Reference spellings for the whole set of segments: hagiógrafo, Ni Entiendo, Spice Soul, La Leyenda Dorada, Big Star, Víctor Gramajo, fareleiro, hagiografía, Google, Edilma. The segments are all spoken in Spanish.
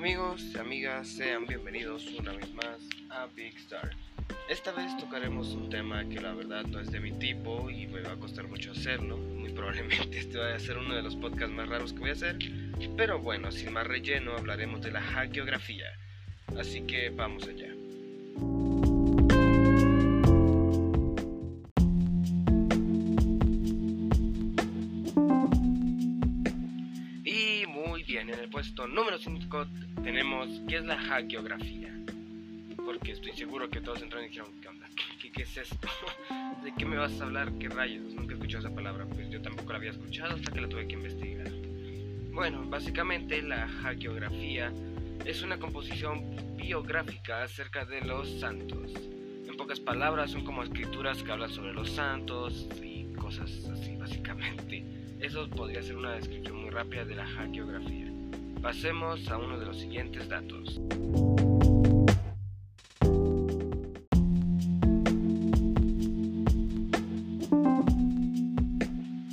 Amigos y amigas, sean bienvenidos una vez más a Big Star. Esta vez tocaremos un tema que la verdad no es de mi tipo y me va a costar mucho hacerlo. Muy probablemente este vaya a ser uno de los podcasts más raros que voy a hacer. Pero bueno, sin más relleno hablaremos de la hagiografía. Así que vamos allá. Y muy bien, en el puesto número 5 tenemos ¿qué es la hagiografía? Porque estoy seguro que todos entraron y dijeron, ¿qué onda? ¿Qué es esto? ¿De qué me vas a hablar? ¿Qué rayos? Nunca he escuchado esa palabra, pues yo tampoco la había escuchado hasta que la tuve que investigar. Bueno, básicamente la hagiografía es una composición biográfica acerca de los santos. En pocas palabras, son como escrituras que hablan sobre los santos y cosas así, básicamente. Eso podría ser una descripción muy rápida de la hagiografía. Pasemos a uno de los siguientes datos.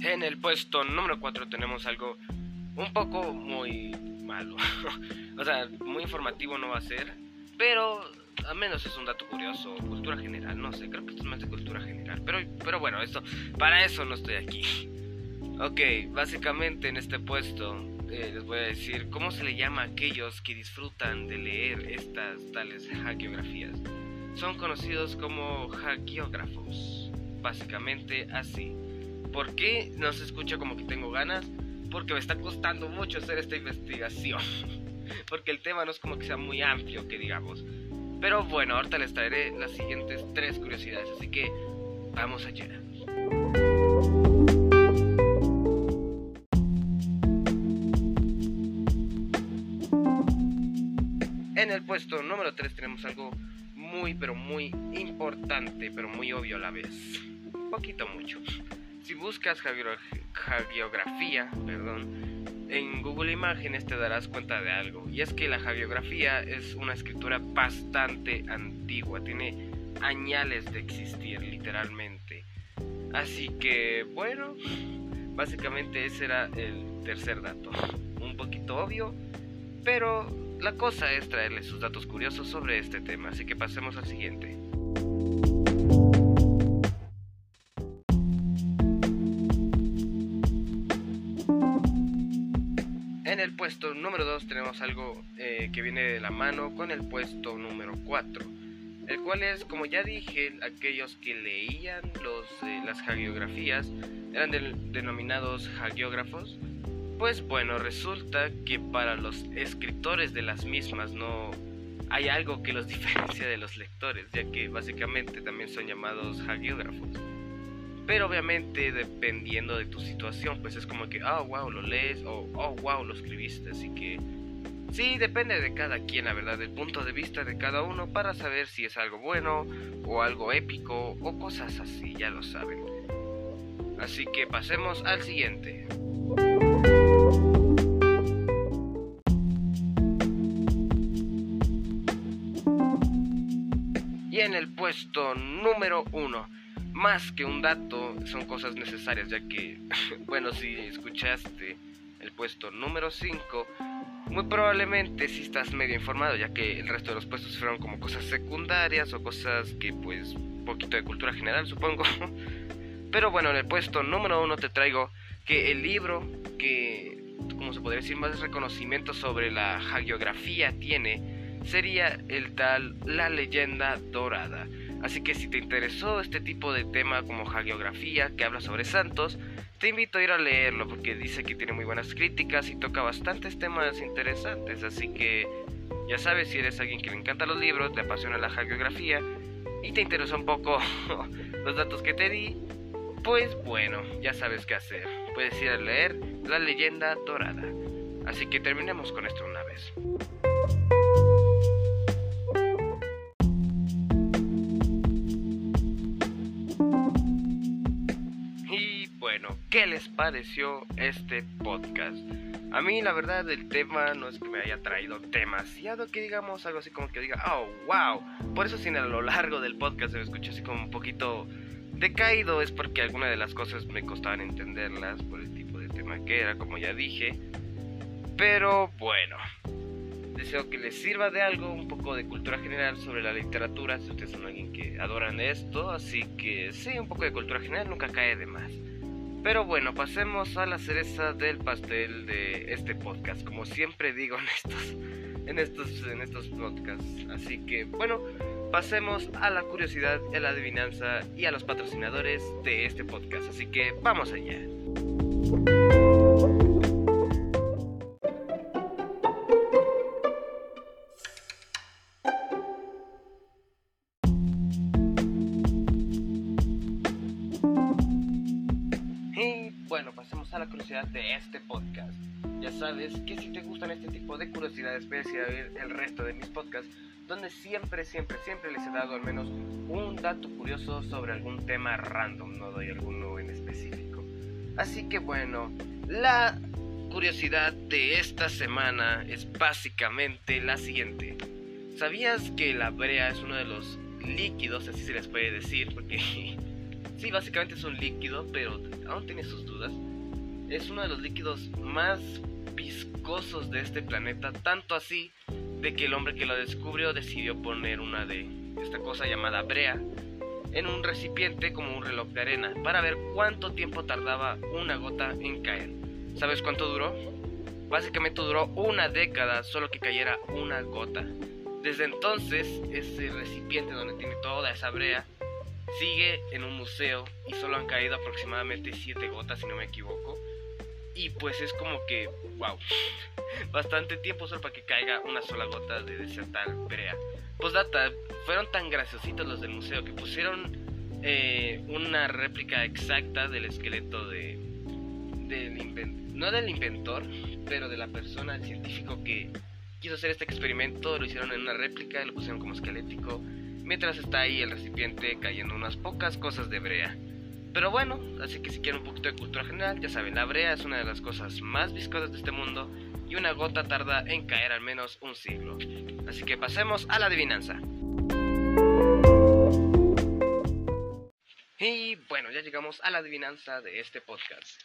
En el puesto número 4 tenemos algo un poco muy malo. O sea, muy informativo no va a ser, pero al menos es un dato curioso, cultura general, no sé, creo que esto es más de cultura general, pero bueno, esto, para eso no estoy aquí. Ok, básicamente en este puesto les voy a decir cómo se le llama a aquellos que disfrutan de leer estas tales hagiografías. Son conocidos como hagiógrafos, básicamente así. ¿Por qué no se escucha como que tengo ganas? Porque me está costando mucho hacer esta investigación. Porque el tema no es como que sea muy amplio, que digamos. Pero bueno, ahorita les traeré las siguientes 3 curiosidades. Así que vamos allá. En el puesto número 3 tenemos algo muy, pero muy importante, pero muy obvio a la vez. Un poquito mucho. Si buscas hagiografía, en Google Imágenes te darás cuenta de algo. Y es que la hagiografía es una escritura bastante antigua. Tiene añales de existir, literalmente. Así que, bueno, básicamente ese era el tercer dato. Un poquito obvio, pero la cosa es traerles sus datos curiosos sobre este tema. Así que pasemos al siguiente. En el puesto número 2 tenemos algo que viene de la mano con el puesto número 4, el cual es, como ya dije, aquellos que leían las hagiografías eran denominados hagiógrafos. Pues bueno, resulta que para los escritores de las mismas no hay algo que los diferencia de los lectores, ya que básicamente también son llamados hagiógrafos. Pero obviamente dependiendo de tu situación, pues es como que, oh wow, lo lees, o oh wow, lo escribiste. Así que sí, depende de cada quien, la verdad, del punto de vista de cada uno para saber si es algo bueno o algo épico o cosas así, ya lo saben. Así que pasemos al siguiente. Y en el puesto número 1, más que un dato, son cosas necesarias, ya que, bueno, si escuchaste el puesto número 5, muy probablemente sí estás medio informado, ya que el resto de los puestos fueron como cosas secundarias o cosas que, pues, un poquito de cultura general, supongo. Pero bueno, en el puesto número 1 te traigo que el libro que, como se podría decir, más reconocimiento sobre la hagiografía tiene, sería el tal La Leyenda Dorada. Así que si te interesó este tipo de tema como hagiografía que habla sobre santos, te invito a ir a leerlo porque dice que tiene muy buenas críticas y toca bastantes temas interesantes. Así que ya sabes, si eres alguien que le encanta los libros, te apasiona la hagiografía y te interesó un poco los datos que te di, pues bueno, ya sabes qué hacer. Puedes ir a leer La Leyenda Dorada. Así que terminemos con esto una vez. ¿Qué les pareció este podcast? A mí la verdad el tema no es que me haya traído demasiado que digamos, algo así como que diga oh wow, por eso si a lo largo del podcast se me escucha así como un poquito decaído es porque algunas de las cosas me costaban entenderlas por el tipo de tema que era, como ya dije. Pero bueno, Deseo que les sirva de algo, un poco de cultura general sobre la literatura, si ustedes son alguien que adoran esto. Así que sí, un poco de cultura general nunca cae de más. Pero bueno, pasemos a la cereza del pastel de este podcast, como siempre digo en estos podcasts. Así que bueno, pasemos a la curiosidad, a la adivinanza y a los patrocinadores de este podcast. Así que vamos allá. De este podcast, ya sabes que si te gustan este tipo de curiosidades puedes ir a ver el resto de mis podcasts, donde siempre les he dado al menos un dato curioso sobre algún tema random, no doy alguno en específico. Así que bueno, la curiosidad de esta semana es básicamente la siguiente. ¿Sabías que la brea es uno de los líquidos, así se les puede decir, porque sí, básicamente es un líquido, pero aún tiene sus dudas? Es uno de los líquidos más viscosos de este planeta, tanto así de que el hombre que lo descubrió decidió poner una de esta cosa llamada brea en un recipiente como un reloj de arena para ver cuánto tiempo tardaba una gota en caer. ¿Sabes cuánto duró? Básicamente duró una década solo que cayera una gota. Desde entonces, ese recipiente donde tiene toda esa brea sigue en un museo y solo han caído aproximadamente 7 gotas, si no me equivoco. Y pues es como que, wow, bastante tiempo solo para que caiga una sola gota de esa tal brea. Postdata, fueron tan graciositos los del museo que pusieron una réplica exacta del esqueleto no del inventor, pero de la persona, el científico que quiso hacer este experimento. Lo hicieron en una réplica y lo pusieron como esquelético, mientras está ahí el recipiente cayendo unas pocas cosas de brea. Pero bueno, así que si quieren un poquito de cultura general, ya saben, la brea es una de las cosas más viscosas de este mundo y una gota tarda en caer al menos un siglo. Así que pasemos a la adivinanza. Y bueno, ya llegamos a la adivinanza de este podcast.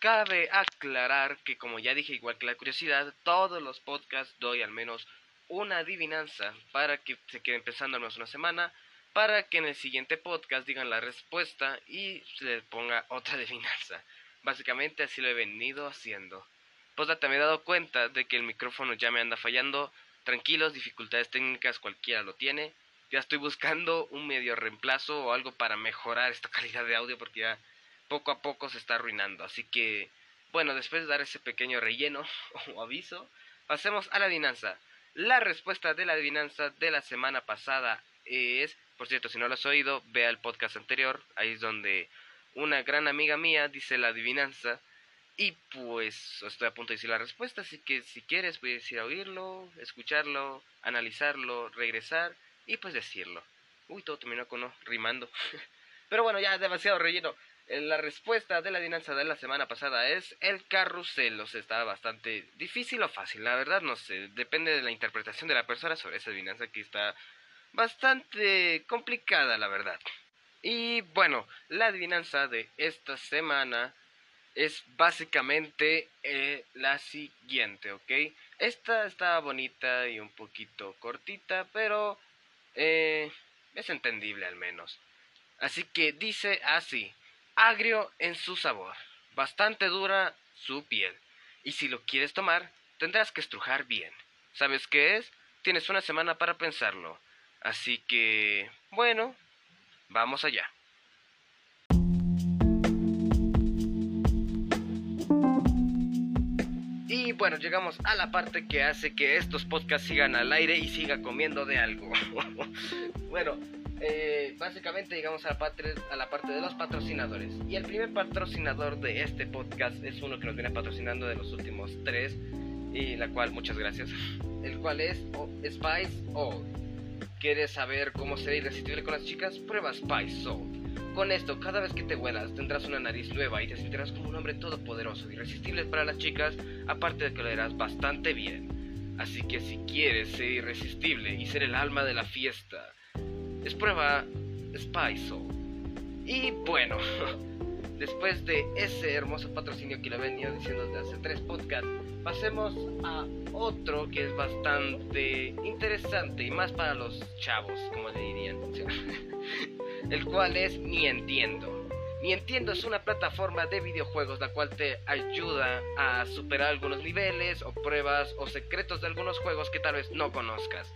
Cabe aclarar que, como ya dije, igual que la curiosidad, todos los podcasts doy al menos una adivinanza para que se queden pensando al menos una semana, para que en el siguiente podcast digan la respuesta y se les ponga otra adivinanza. Básicamente así lo he venido haciendo. Postdata, me he dado cuenta de que el micrófono ya me anda fallando. Tranquilos, dificultades técnicas cualquiera lo tiene. Ya estoy buscando un medio reemplazo o algo para mejorar esta calidad de audio, porque ya poco a poco se está arruinando. Así que bueno, después de dar ese pequeño relleno o aviso, pasemos a la adivinanza. La respuesta de la adivinanza de la semana pasada es, por cierto, si no lo has oído, vea el podcast anterior, ahí es donde una gran amiga mía dice la adivinanza, y pues estoy a punto de decir la respuesta, así que si quieres puedes ir a oírlo, escucharlo, analizarlo, regresar, y pues decirlo. Uy, todo terminó con no, rimando. Pero bueno, ya demasiado relleno. La respuesta de la adivinanza de la semana pasada es el carrusel. O sea, estaba bastante difícil o fácil, la verdad no sé, depende de la interpretación de la persona sobre esa adivinanza que está bastante complicada, la verdad. Y bueno, la adivinanza de esta semana es básicamente la siguiente, ¿ok? Esta está bonita y un poquito cortita, pero es entendible al menos. Así que dice así: agrio en su sabor, bastante dura su piel, y si lo quieres tomar, tendrás que estrujar bien. ¿Sabes qué es? Tienes una semana para pensarlo. Así que, bueno, vamos allá. Y bueno, llegamos a la parte que hace que estos podcasts sigan al aire y siga comiendo de algo. Bueno, básicamente llegamos a la parte de los patrocinadores. Y el primer patrocinador de este podcast es uno que nos viene patrocinando de los últimos 3, y la cual, muchas gracias, el cual es Spice Soul. ¿Quieres saber cómo ser irresistible con las chicas? Prueba Spice Soul. Con esto, cada vez que te huelas, tendrás una nariz nueva y te sentirás como un hombre todopoderoso, irresistible para las chicas, aparte de que lo harás bastante bien. Así que si quieres ser irresistible y ser el alma de la fiesta, es prueba Spice Soul. Y bueno, Después de ese hermoso patrocinio que lo he venido diciendo desde hace 3 podcasts, pasemos a otro que es bastante interesante y más para los chavos, como le dirían, el cual es Ni Entiendo. Ni Entiendo es una plataforma de videojuegos la cual te ayuda a superar algunos niveles o pruebas o secretos de algunos juegos que tal vez no conozcas.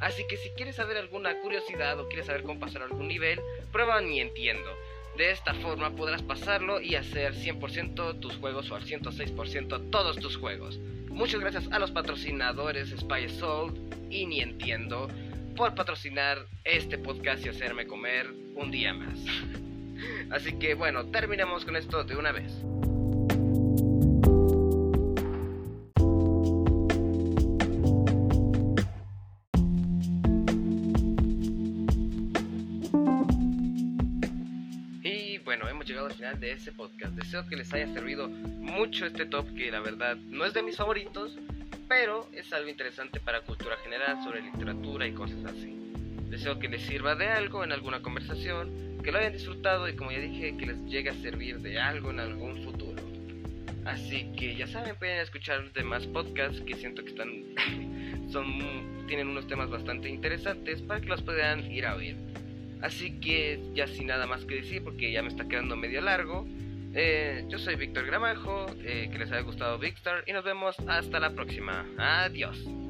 Así que si quieres saber alguna curiosidad o quieres saber cómo pasar algún nivel, prueba Ni Entiendo. De esta forma podrás pasarlo y hacer 100% tus juegos o al 106% todos tus juegos. Muchas gracias a los patrocinadores Spice Soul y Ni Entiendo por patrocinar este podcast y hacerme comer un día más. Así que bueno, terminemos con esto de una vez. Llegado al final de este podcast, deseo que les haya servido mucho este top, que la verdad no es de mis favoritos, pero es algo interesante para cultura general, sobre literatura y cosas así. Deseo que les sirva de algo en alguna conversación, que lo hayan disfrutado y, como ya dije, que les llegue a servir de algo en algún futuro. Así que ya saben, pueden escuchar los demás podcasts que siento que están tienen unos temas bastante interesantes para que los puedan ir a oír. Así que ya sin nada más que decir, porque ya me está quedando medio largo, yo soy Víctor Gramajo, que les haya gustado Big Star, y nos vemos hasta la próxima. Adiós.